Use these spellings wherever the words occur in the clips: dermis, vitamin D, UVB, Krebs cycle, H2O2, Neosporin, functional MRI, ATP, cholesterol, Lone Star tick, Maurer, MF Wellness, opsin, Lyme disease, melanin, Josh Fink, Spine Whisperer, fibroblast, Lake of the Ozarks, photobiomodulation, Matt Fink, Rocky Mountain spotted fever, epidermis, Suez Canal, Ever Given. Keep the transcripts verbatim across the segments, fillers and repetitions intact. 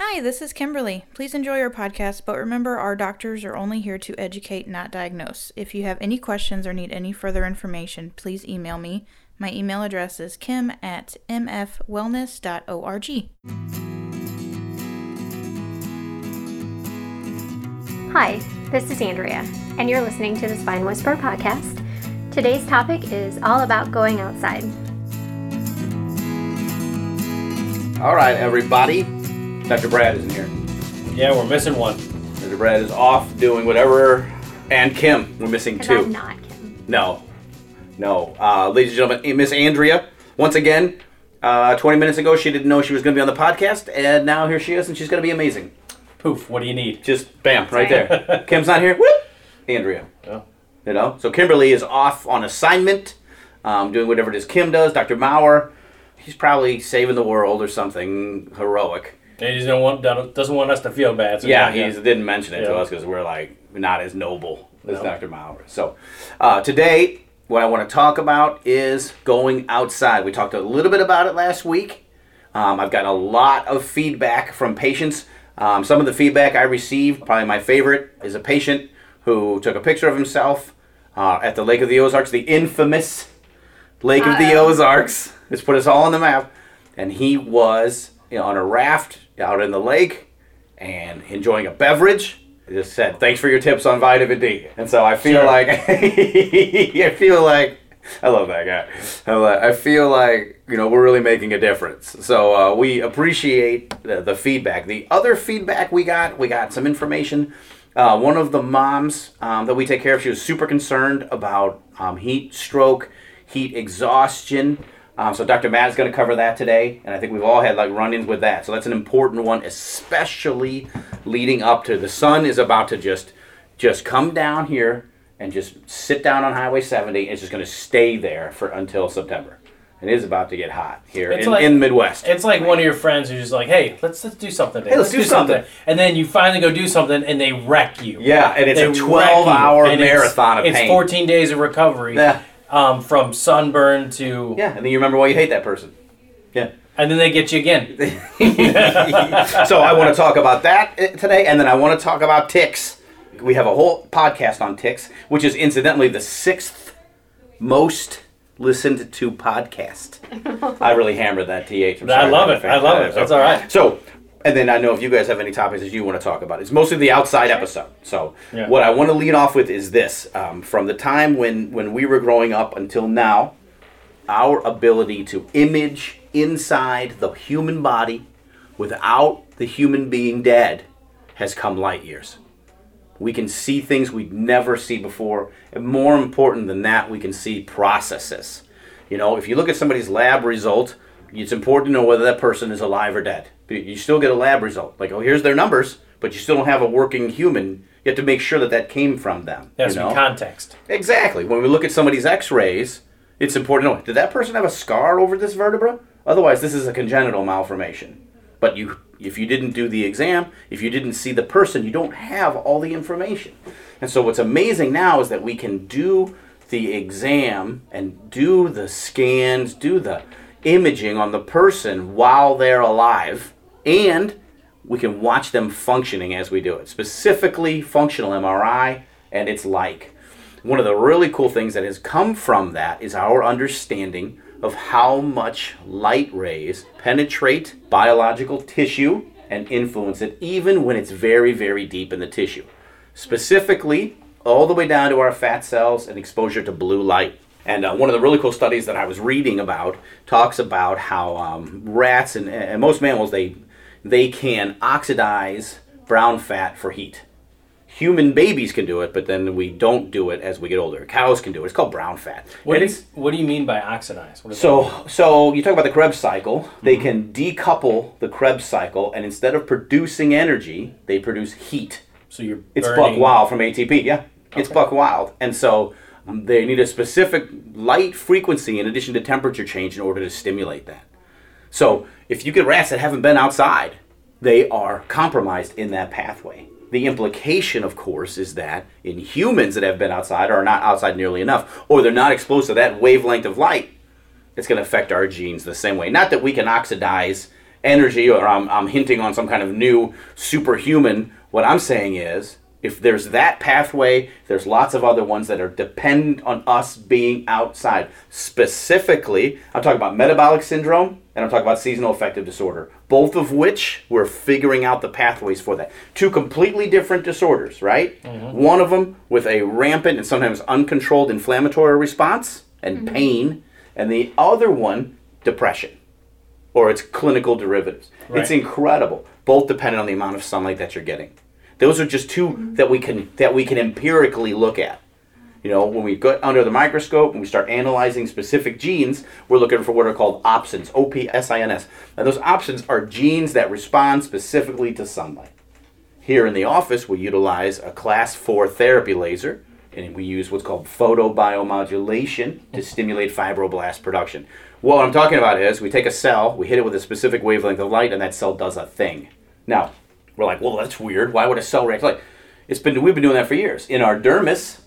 Hi, this is Kimberly. Please enjoy your podcast, but remember our doctors are only here to educate, not diagnose. If you have any questions or need any further information, please email me. My email address is kim at m f wellness dot org. Hi, this is Andrea, and you're listening to the Spine Whisperer podcast. Today's topic is all about going outside. All right, everybody. Doctor Brad isn't here. Yeah, we're missing one. Doctor Brad is off doing whatever, and Kim. We're missing two. I'm not Kim. No. No. Uh, ladies and gentlemen, Miss Andrea, once again, uh, twenty minutes ago she didn't know she was going to be on the podcast, and now here she is, and she's going to be amazing. Poof, what do you need? Just bam, That's right, right there. Kim's not here. Whoop! Andrea. Oh. You know? So Kimberly is off on assignment, um, doing whatever it is Kim does. Doctor Maurer, he's probably saving the world or something heroic. He doesn't want, doesn't want us to feel bad. So yeah, he didn't mention it yeah. to us because we're like not as noble as no. Doctor Maurer. So uh, today, what I want to talk about is going outside. We talked a little bit about it last week. Um, I've gotten a lot of feedback from patients. Um, some of the feedback I received, probably my favorite, is a patient who took a picture of himself uh, at the Lake of the Ozarks, the infamous Lake uh, of the Ozarks. It's put us all on the map. And he was... You know, on a raft out in the lake and enjoying a beverage. I just said, thanks for your tips on vitamin D. And so I feel sure. like, I feel like, I love that guy. I feel like, you know, we're really making a difference. So uh, we appreciate the, the feedback. The other feedback we got, we got some information. Uh, one of the moms um, that we take care of, she was super concerned about um, heat stroke, heat exhaustion. Um, so Doctor Matt is going to cover that today, and I think we've all had like run-ins with that. So that's an important one, especially leading up to the sun is about to just just come down here and just sit down on Highway seventy. And it's just going to stay there for until September. It is about to get hot here in, like, in the Midwest. It's like one of your friends who's just like, hey, let's let's do something today. Hey, let's, let's do, do something. something. And then you finally go do something, and they wreck you. Yeah, and it's they a twelve-hour marathon of it's pain. It's fourteen days of recovery. Yeah. Um, from sunburn to... Yeah, and then you remember why you hate that person. Yeah. And then they get you again. So I want to talk about that today, and then I want to talk about ticks. We have a whole podcast on ticks, which is incidentally the sixth most listened to podcast. I really hammered that T H. I'm I love it. I love it. That's all right. So, and then I know if you guys have any topics that you want to talk about. It's mostly the outside episode. So yeah. What I want to lead off with is this. Um, from the time when, when we were growing up until now, our ability to image inside the human body without the human being dead has come light years. We can see things we'd never see before. And more important than that, we can see processes. You know, if you look at somebody's lab result, it's important to know whether that person is alive or dead. You still get a lab result. Like, oh, here's their numbers, but you still don't have a working human. You have to make sure that that came from them. That's you know? Context. Exactly. When we look at somebody's x-rays, it's important to know, did that person have a scar over this vertebra? Otherwise, this is a congenital malformation. But you, if you didn't do the exam, if you didn't see the person, you don't have all the information. And so what's amazing now is that we can do the exam and do the scans, do the imaging on the person while they're alive, and we can watch them functioning as we do it, specifically functional M R I and its like. One of the really cool things that has come from that is our understanding of how much light rays penetrate biological tissue and influence it even when it's very, very deep in the tissue, specifically all the way down to our fat cells and exposure to blue light. And uh, one of the really cool studies that I was reading about talks about how um, rats and, and most mammals, they they can oxidize brown fat for heat. Human babies can do it, but then we don't do it as we get older. Cows can do it. It's called brown fat. What, do you, what do you mean by oxidize? What so, that? so you talk about the Krebs cycle. Mm-hmm. They can decouple the Krebs cycle, and instead of producing energy, they produce heat. So you're burning. It's buck wild from A T P, yeah. Okay. It's buck wild. And so... They need a specific light frequency in addition to temperature change in order to stimulate that. So if you get rats that haven't been outside, they are compromised in that pathway. The implication, of course, is that in humans that have been outside or are not outside nearly enough, or they're not exposed to that wavelength of light, it's going to affect our genes the same way. Not that we can oxidize energy, or I'm, I'm hinting on some kind of new superhuman. What I'm saying is, if there's that pathway, there's lots of other ones that are dependent on us being outside. Specifically, I'm talking about metabolic syndrome, and I'm talking about seasonal affective disorder, both of which we're figuring out the pathways for that. Two completely different disorders, right? Mm-hmm. One of them with a rampant and sometimes uncontrolled inflammatory response and mm-hmm. pain, and the other one, depression, or its clinical derivatives. Right. It's incredible, both dependent on the amount of sunlight that you're getting. Those are just two that we can that we can empirically look at. You know, when we go under the microscope and we start analyzing specific genes, we're looking for what are called opsins, O P S I N S. Now, those opsins are genes that respond specifically to sunlight. Here in the office, we utilize a class four therapy laser, and we use what's called photobiomodulation to stimulate fibroblast production. What I'm talking about is we take a cell, we hit it with a specific wavelength of light, and that cell does a thing. Now, we're like, well, that's weird. Why would a cell react like? It's been we've been doing that for years. In our dermis,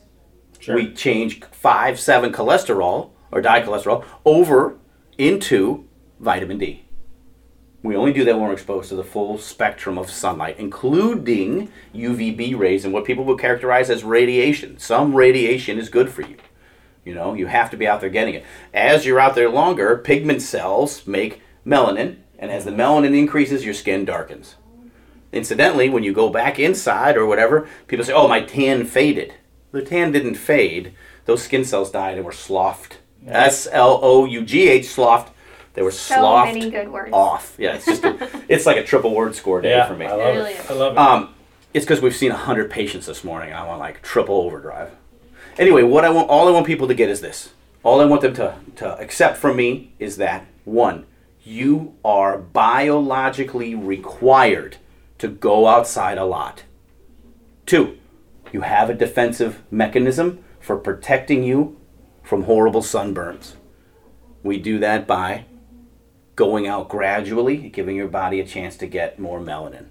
sure. we change five, seven cholesterol or dicholesterol over into vitamin D. We only do that when we're exposed to the full spectrum of sunlight, including U V B rays and what people would characterize as radiation. Some radiation is good for you. You know, you have to be out there getting it. As you're out there longer, pigment cells make melanin, and as the melanin increases, your skin darkens. Incidentally, when you go back inside or whatever, people say, oh, my tan faded. The tan didn't fade. Those skin cells died and were sloughed. Yeah. S L O U G H, sloughed. They were so sloughed many good words. Off. Yeah, it's just a, it's like a triple word score day yeah, for me. I love it. Really I love it. Um, it's because we've seen one hundred patients this morning. I want like triple overdrive. Anyway, what I want, all I want people to get is this. All I want them to, to accept from me is that, one, you are biologically required to go outside a lot. Two, you have a defensive mechanism for protecting you from horrible sunburns. We do that by going out gradually, giving your body a chance to get more melanin.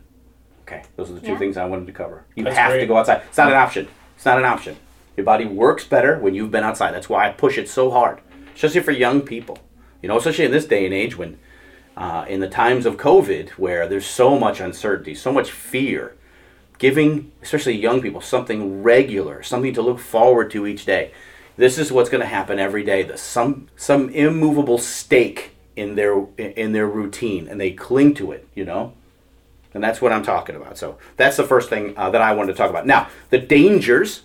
Okay, those are the two yeah. things I wanted to cover. You That's have great. to go outside. It's not an option. It's not an option. Your body works better when you've been outside. That's why I push it so hard, especially for young people. You know, especially in this day and age when Uh, in the times of COVID, where there's so much uncertainty, so much fear, giving, especially young people, something regular, something to look forward to each day. This is what's going to happen every day. The, some some immovable stake in their in their routine, and they cling to it, you know? And that's what I'm talking about. So that's the first thing uh, that I wanted to talk about. Now, the dangers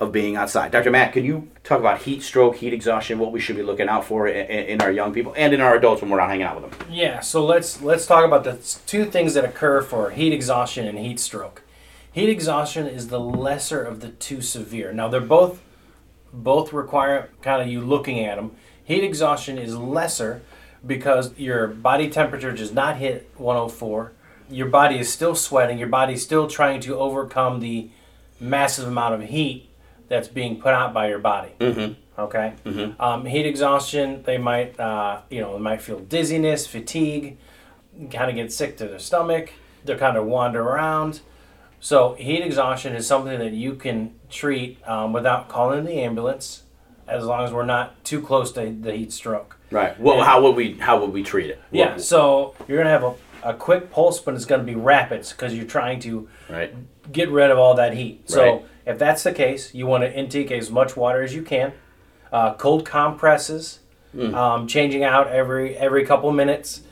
of being outside. Doctor Matt, can you talk about heat stroke, heat exhaustion, what we should be looking out for in, in our young people and in our adults when we're not hanging out with them? Yeah, so let's let's talk about the two things that occur for heat exhaustion and heat stroke. Heat exhaustion is the lesser of the two severe. Now, they're both both require kind of you looking at them. Heat exhaustion is lesser because your body temperature does not hit one oh four. Your body is still sweating. Your body's still trying to overcome the massive amount of heat that's being put out by your body. Mm-hmm. Okay. Mm-hmm. Um, heat exhaustion. They might, uh, you know, they might feel dizziness, fatigue, kind of get sick to their stomach. They're kind of wander around. So heat exhaustion is something that you can treat um, without calling the ambulance, as long as we're not too close to the heat stroke. Right. Well, and how would we how would we treat it? What, yeah. So you're gonna have a, a quick pulse, but it's gonna be rapid because you're trying to right. get rid of all that heat. So. Right. If that's the case, you want to intake as much water as you can. Uh, cold compresses, mm. um, changing out every every couple minutes.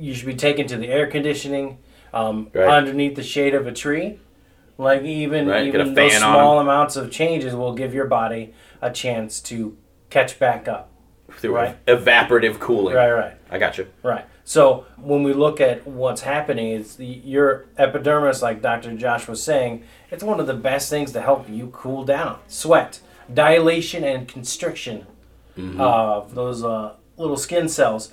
You should be taken to the air conditioning, um, right. underneath the shade of a tree. Like even right. even those small amounts of changes will give your body a chance to catch back up. Through right? evaporative cooling. Right, right. I got you. Right. So when we look at what's happening, it's the, your epidermis, like Doctor Josh was saying, it's one of the best things to help you cool down. Sweat, dilation and constriction mm-hmm. of those uh, little skin cells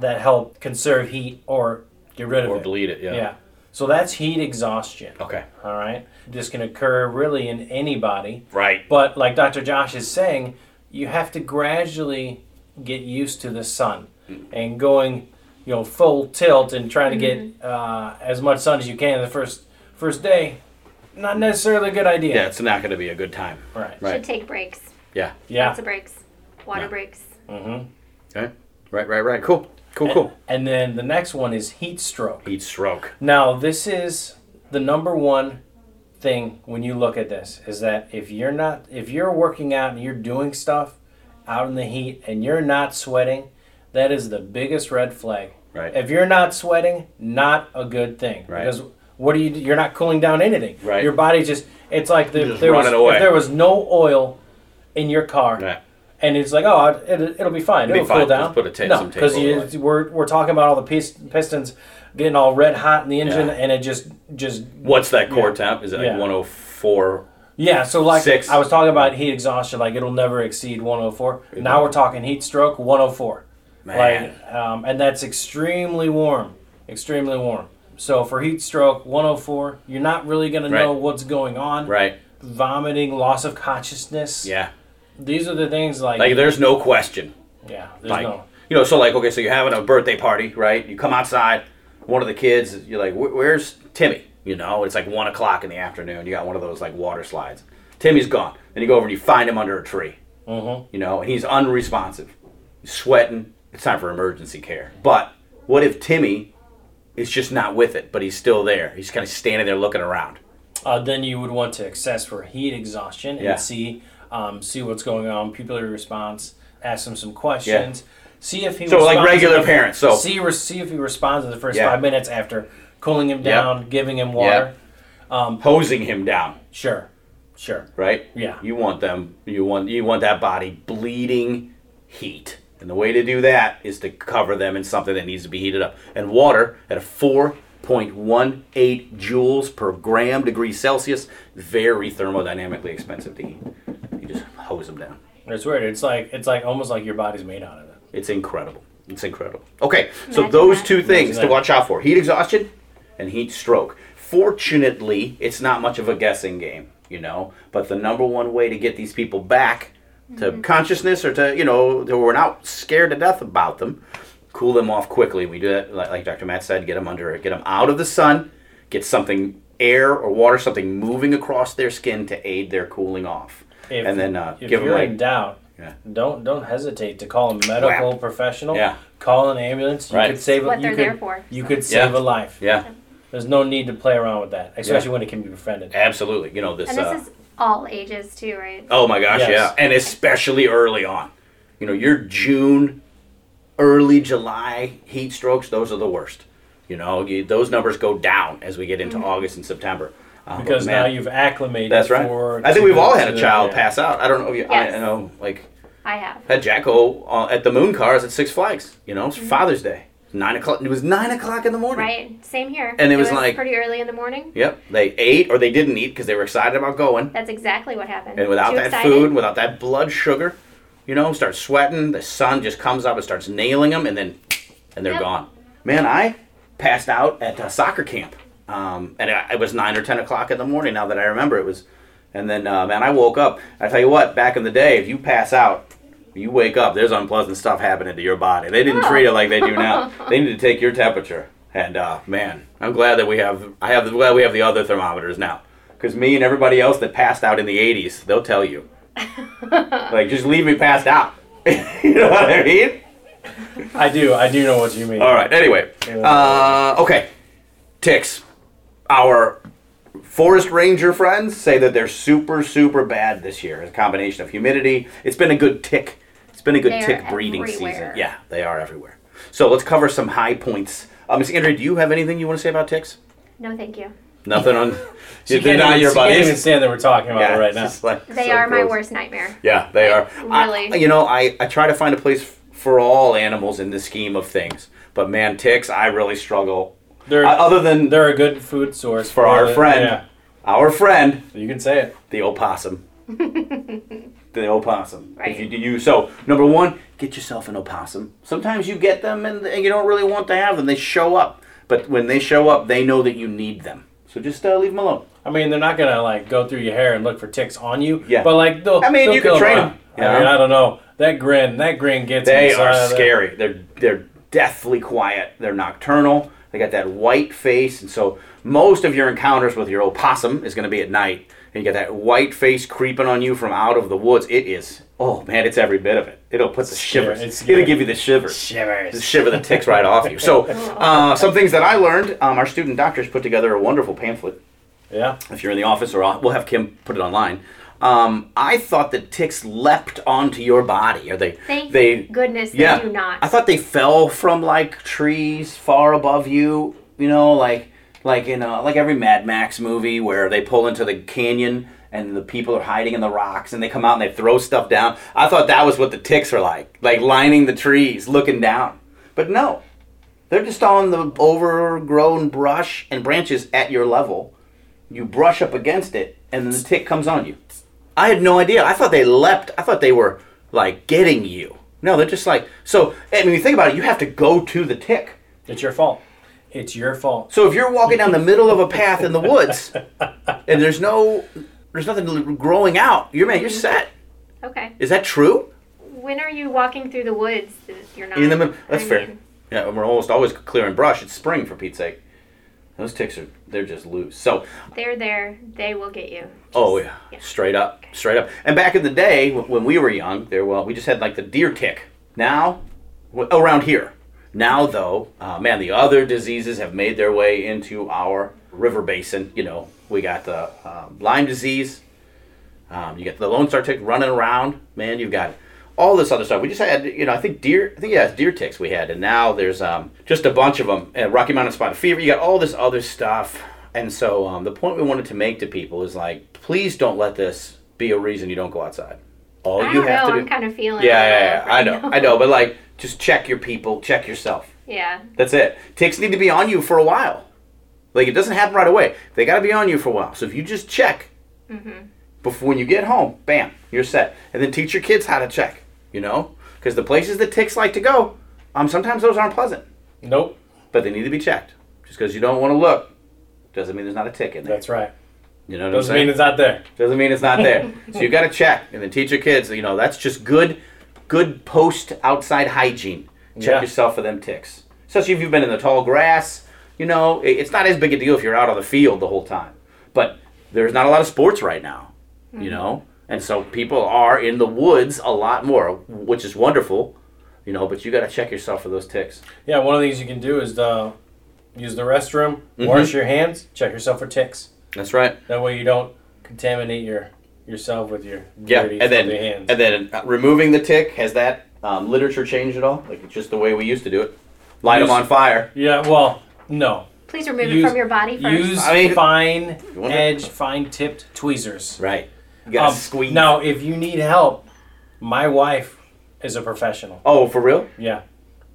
that help conserve heat or get rid of or it. Or delete it, yeah. Yeah. So that's heat exhaustion. Okay. All right. This can occur really in anybody. Right. But like Doctor Josh is saying, you have to gradually get used to the sun mm. and going... you know, full tilt and trying to get uh, as much sun as you can the first first day, not necessarily a good idea. Yeah, it's not going to be a good time. Right. Right. Should take breaks. Yeah. Yeah. Lots of breaks. Water yeah. breaks. Mm-hmm. Okay. Right, right, right. Cool. Cool, and, cool. And then the next one is heat stroke. Heat stroke. Now, this is the number one thing when you look at this, is that if you're not, if you're working out and you're doing stuff out in the heat and you're not sweating, that is the biggest red flag. Right. If you're not sweating, not a good thing. Right. Because what are you? You're not cooling down anything. Right. Your body just, it's like the, just there was, if there was no oil in your car. Right. And it's like, oh, it, it'll be fine. It'll, it'll be cool fine. down. Just put a tape, no, because we're we're talking about all the pist- pistons getting all red hot in the engine, yeah. and it just just. What's that core yeah. temp? Is it like yeah. one oh four? Yeah. So like six? I was talking about heat exhaustion, like it'll never exceed one oh four. It now won't. We're talking heat stroke, one oh four. Man. Like, um, and that's extremely warm, extremely warm. So for heat stroke, one oh four, you're not really gonna right. know what's going on. Right. Vomiting, loss of consciousness. Yeah. These are the things like... Like, there's no question. Yeah, there's like, no... You know, so like, okay, so you're having a birthday party, right? You come outside, one of the kids, you're like, where's Timmy? You know, it's like one o'clock in the afternoon. You got one of those, like, water slides. Timmy's gone. Then you go over and you find him under a tree. Mm-hmm. You know, and he's unresponsive. He's sweating. It's time for emergency care. But what if Timmy is just not with it, but he's still there? He's kind of standing there looking around. Uh, then you would want to assess for heat exhaustion and yeah. see... Um, see what's going on, pupillary response, ask him some questions, yeah. see if he so responds like regular the, parents. So see, re- see if he responds in the first yeah. five minutes after cooling him down, yep. giving him water, yep. um, hosing him down. Sure, sure, right? Yeah, you want them. You want you want that body bleeding heat, and the way to do that is to cover them in something that needs to be heated up. And water at a four. zero point one eight joules per gram degree Celsius, very thermodynamically expensive to heat. You just hose them down. It's weird. It's like it's like almost like your body's made out of it. It's incredible. It's incredible. Okay, so Imagine those that. two things Imagine to watch out for: heat exhaustion and heat stroke. Fortunately, it's not much of a guessing game, you know. But the number one way to get these people back to mm-hmm. consciousness, or to, you know, that we're not scared to death about them. Cool them off quickly. We do that, like Doctor Matt said, get them under it. Get them out of the sun, get something, air or water, something moving across their skin to aid their cooling off. If, and then uh, give them... If you're in doubt, yeah. don't don't hesitate to call a medical Whap. professional. Yeah. Call an ambulance. You right. could save, what you they're could, there for. You could save yeah. a life. Yeah. There's no need to play around with that, especially yeah. when it can be befriended. Absolutely. You know, this... And this uh, is all ages too, right? Oh my gosh, yes. yeah. And especially early on. You know, your June... Early July heat strokes, those are the worst. You know, you, those numbers go down as we get into mm-hmm. August and September. Um, because man, now you've acclimated. That's right. For I think we've all had a child yeah. pass out. I don't know if you, yes. I, I know, like, I have. Had Jacko uh, at the Moon Cars at Six Flags. You know, it's mm-hmm. Father's Day. Nine o'clock. It was nine o'clock in the morning. Right. Same here. And it, it was, was like pretty early in the morning. Yep. They ate, or they didn't eat because they were excited about going. That's exactly what happened. And without Too that excited. food, without that blood sugar. You know, start sweating, the sun just comes up and starts nailing them, and then and they're yep. gone. Man, I passed out at a soccer camp, um, and it, it was nine or ten o'clock in the morning now that I remember it was. And then, uh, man, I woke up. I tell you what, back in the day, if you pass out, you wake up, there's unpleasant stuff happening to your body. They didn't oh. treat it like they do now. They need to take your temperature. And, uh, man, I'm glad that we have, I have, glad we have the other thermometers now. Because me and everybody else that passed out in the eighties, they'll tell you. Like, just leave me passed out. You know what I mean? I do. I do know what you mean. All right. Anyway. Uh, okay. Ticks. Our forest ranger friends say that they're super, super bad this year. It's a combination of humidity. It's been a good tick. It's been a good they tick breeding everywhere. season. Yeah, they are everywhere. So let's cover some high points. Uh, Miz Andrea, do you have anything you want to say about ticks? No, thank you. Nothing on. You can't, even, your she can't even stand that we're talking about yeah, it right now. Like, they so are gross. My worst nightmare. Yeah, they like, are. Really. I, you know, I, I try to find a place f- for all animals in the scheme of things. But man, ticks, I really struggle. They're, uh, other than they're a good food source for, for our the, friend, yeah. our friend. You can say it. The opossum. The opossum. Right. If you do, you so number one, get yourself an opossum. Sometimes you get them and, and you don't really want to have them. They show up, but when they show up, they know that you need them. So just uh, leave them alone. I mean, they're not going to, like, go through your hair and look for ticks on you. Yeah. But, like, they'll I mean, they'll you can train them. them. I mean, I don't know. That grin, that grin gets me. They are scary. They're, they're deathly quiet. They're nocturnal. They got that white face, and so most of your encounters with your opossum is going to be at night, and you got that white face creeping on you from out of the woods. It is, oh man, it's every bit of it. It'll put the shivers. It's It'll give you the shivers. Shivers. The shiver the ticks right off you. So uh, some things that I learned, um, our student doctors put together a wonderful pamphlet. Yeah. If you're in the office, or I'll, we'll have Kim put it online. Um, I thought that ticks leapt onto your body. Are they? Thank they, goodness yeah, they do not. I thought they fell from like trees far above you. You know, like like in a, like every Mad Max movie where they pull into the canyon and the people are hiding in the rocks and they come out and they throw stuff down. I thought that was what the ticks were like, like lining the trees, looking down. But no, they're just on the overgrown brush and branches at your level. You brush up against it and then the tick comes on you. I had no idea. I thought they leapt. I thought they were, like, getting you. No, they're just like... So, I mean, you think about it, you have to go to the tick. It's your fault. It's your fault. So if you're walking down the middle of a path in the woods, and there's no... There's nothing growing out, you're, man, you're set. Okay. Is that true? When are you walking through the woods? You're not... In the middle. That's I fair. Mean, yeah, we're almost always clearing brush. It's spring, for Pete's sake. Those ticks are, they're just loose. So they're there. They will get you. Just, oh, yeah. yeah. Straight up. Okay. Straight up. And back in the day, when we were young, there well, we just had like the deer tick. Now, around here. Now, though, uh, man, the other diseases have made their way into our river basin. You know, we got the um, Lyme disease. Um, you got the Lone Star tick running around. Man, you've got all this other stuff. We just had, you know, I think deer, I think yeah, it's deer ticks we had, and now there's um, just a bunch of them. And Rocky Mountain spotted fever. You got all this other stuff, and so um, the point we wanted to make to people is like, please don't let this be a reason you don't go outside. All I you don't have know, to do. I'm kind of feeling. Yeah, yeah, yeah. I know, now. I know, but like, just check your people, check yourself. Yeah. That's it. Ticks need to be on you for a while. Like it doesn't happen right away. They got to be on you for a while. So if you just check, mm-hmm. before when you get home, bam, you're set. And then teach your kids how to check. You know, because the places that ticks like to go, um, sometimes those aren't pleasant. Nope. But they need to be checked. Just because you don't want to look doesn't mean there's not a tick in there. That's right. You know what doesn't I'm saying? Doesn't mean it's not there. Doesn't mean it's not there. So you got to check and then teach your kids. You know, that's just good, good post outside hygiene. Check yeah. yourself for them ticks. Especially if you've been in the tall grass. You know, it's not as big a deal if you're out on the field the whole time. But there's not a lot of sports right now. Mm-hmm. You know. And so people are in the woods a lot more, which is wonderful, you know, but you got to check yourself for those ticks. Yeah, one of the things you can do is uh, use the restroom, mm-hmm. wash your hands, check yourself for ticks. That's right. That way you don't contaminate your yourself with your dirty, yeah, and then, hands. And then removing the tick, has that um, literature changed at all? Like it's just the way we used to do it? Light use, them on fire. Yeah, well, no. Please remove use, it from your body first. Use I mean, fine edge, fine tipped tweezers. Right. You gotta um, squeeze. Now, if you need help, my wife is a professional. Oh, for real? Yeah.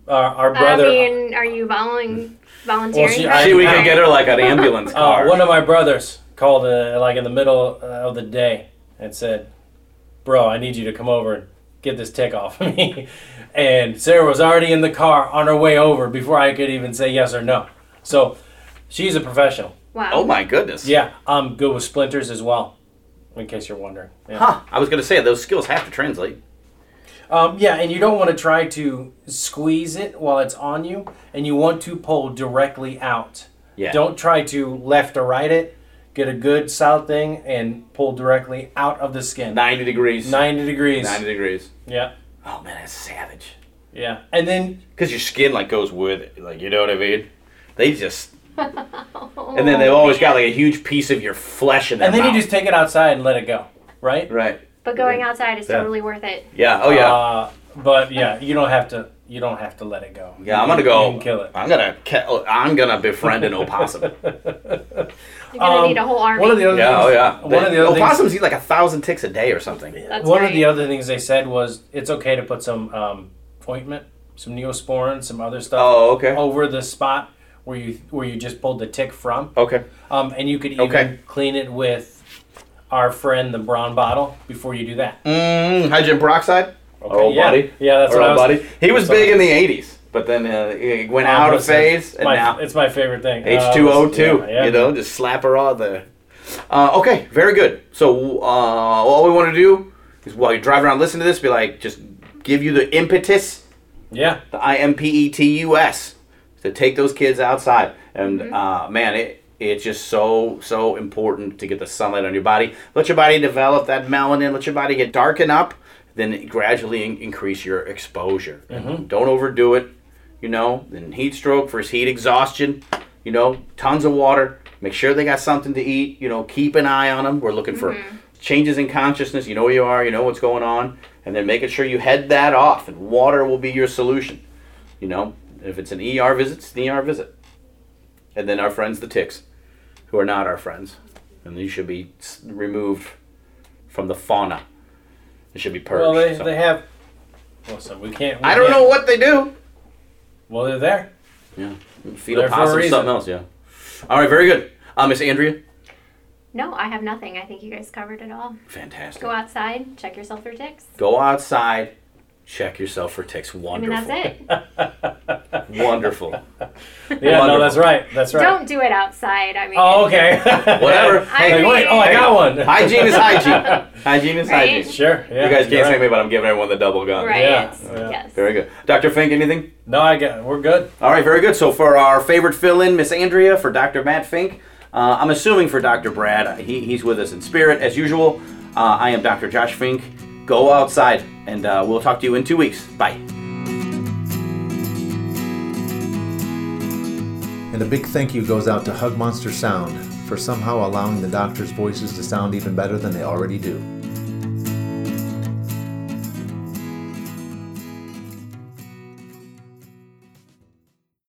Uh, our brother. I mean, are you volun- volunteering? Well, she, I, she, we I, can get her like an ambulance car. Uh, one of my brothers called uh, like in the middle of the day and said, "Bro, I need you to come over and get this tick off me." And Sarah was already in the car on her way over before I could even say yes or no. So, she's a professional. Wow. Oh my goodness. Yeah, I'm good with splinters as well. In case you're wondering. Yeah. Huh. I was going to say, those skills have to translate. Um, yeah, and you don't want to try to squeeze it while it's on you, and you want to pull directly out. Yeah. Don't try to left or right it. Get a good solid thing and pull directly out of the skin. ninety degrees. ninety degrees. ninety degrees. Yeah. Oh, man, that's savage. Yeah. And then... Because your skin, like, goes with it. Like, you know what I mean? They just... Oh, and then they've always got like a huge piece of your flesh in their mouth. And then mouth. You just take it outside and let it go, right? Right. But going outside is yeah. totally worth it. Yeah. Oh yeah. Uh, but yeah, you don't have to. You don't have to let it go. Yeah, you I'm gonna go. You can kill it. I'm gonna. Ke- I'm gonna befriend an opossum. You're gonna um, need a whole army. One of the other yeah, things, oh yeah. One they, of the other opossums things, eat like a thousand ticks a day or something. That's one right. of the other things they said was it's okay to put some um, ointment, some Neosporin, some other stuff. Oh, okay. Over the spot. Where you where you just pulled the tick from. Okay. Um, and you could even okay. clean it with our friend the brown bottle before you do that. Mm, hydrogen peroxide. Okay, old yeah. buddy. Yeah, that's our what old I was. Buddy. He was big in the eighties, but then uh, it went um, out of phase, and my, now it's my favorite thing. H two O two. Uh, yeah, yeah. You know, just slap her all the. Uh, okay, very good. So uh, all we want to do is while you drive around, listen to this, be like, just give you the impetus. Yeah. The I M P E T U S. to take those kids outside. And mm-hmm. uh, man, it it's just so, so important to get the sunlight on your body. Let your body develop that melanin. Let your body get darkened up. Then gradually in- increase your exposure. Mm-hmm. Don't overdo it. You know, then heat stroke versus heat exhaustion. You know, tons of water. Make sure they got something to eat. You know, keep an eye on them. We're looking mm-hmm. for changes in consciousness. You know where you are. You know what's going on. And then making sure you head that off. And water will be your solution. You know, if it's an E R visit, it's an E R visit. And then our friends, the ticks, who are not our friends. And these should be removed from the fauna. They should be purged. Well, they, so. they have... Well, so we can't... We I don't can't. know what they do. Well, they're there. Yeah. Fetal possum, something else, yeah. All right, very good. Uh, Miss Andrea? No, I have nothing. I think you guys covered it all. Fantastic. Go outside, check yourself for ticks. Go outside, check yourself for ticks. Wonderful. I mean, that's it. Wonderful. Yeah, Wonderful. no, that's right. That's right. Don't do it outside. I mean. Oh, okay. Whatever. Hey, mean, wait, oh, I got one. Hygiene is hygiene. Hygiene is right? hygiene. Sure. Yeah, you guys can't right. say me, but I'm giving everyone the double gun. Right. Yeah. Yeah. Yes. Very good. Doctor Fink, anything? No, I got. We're good. All right, very good. So for our favorite fill-in, Miss Andrea, for Doctor Matt Fink, uh, I'm assuming for Doctor Brad, he, he's with us in spirit as usual. Uh, I am Doctor Josh Fink. Go outside, and uh, we'll talk to you in two weeks. Bye. And a big thank you goes out to Hug Monster Sound for somehow allowing the doctors' voices to sound even better than they already do.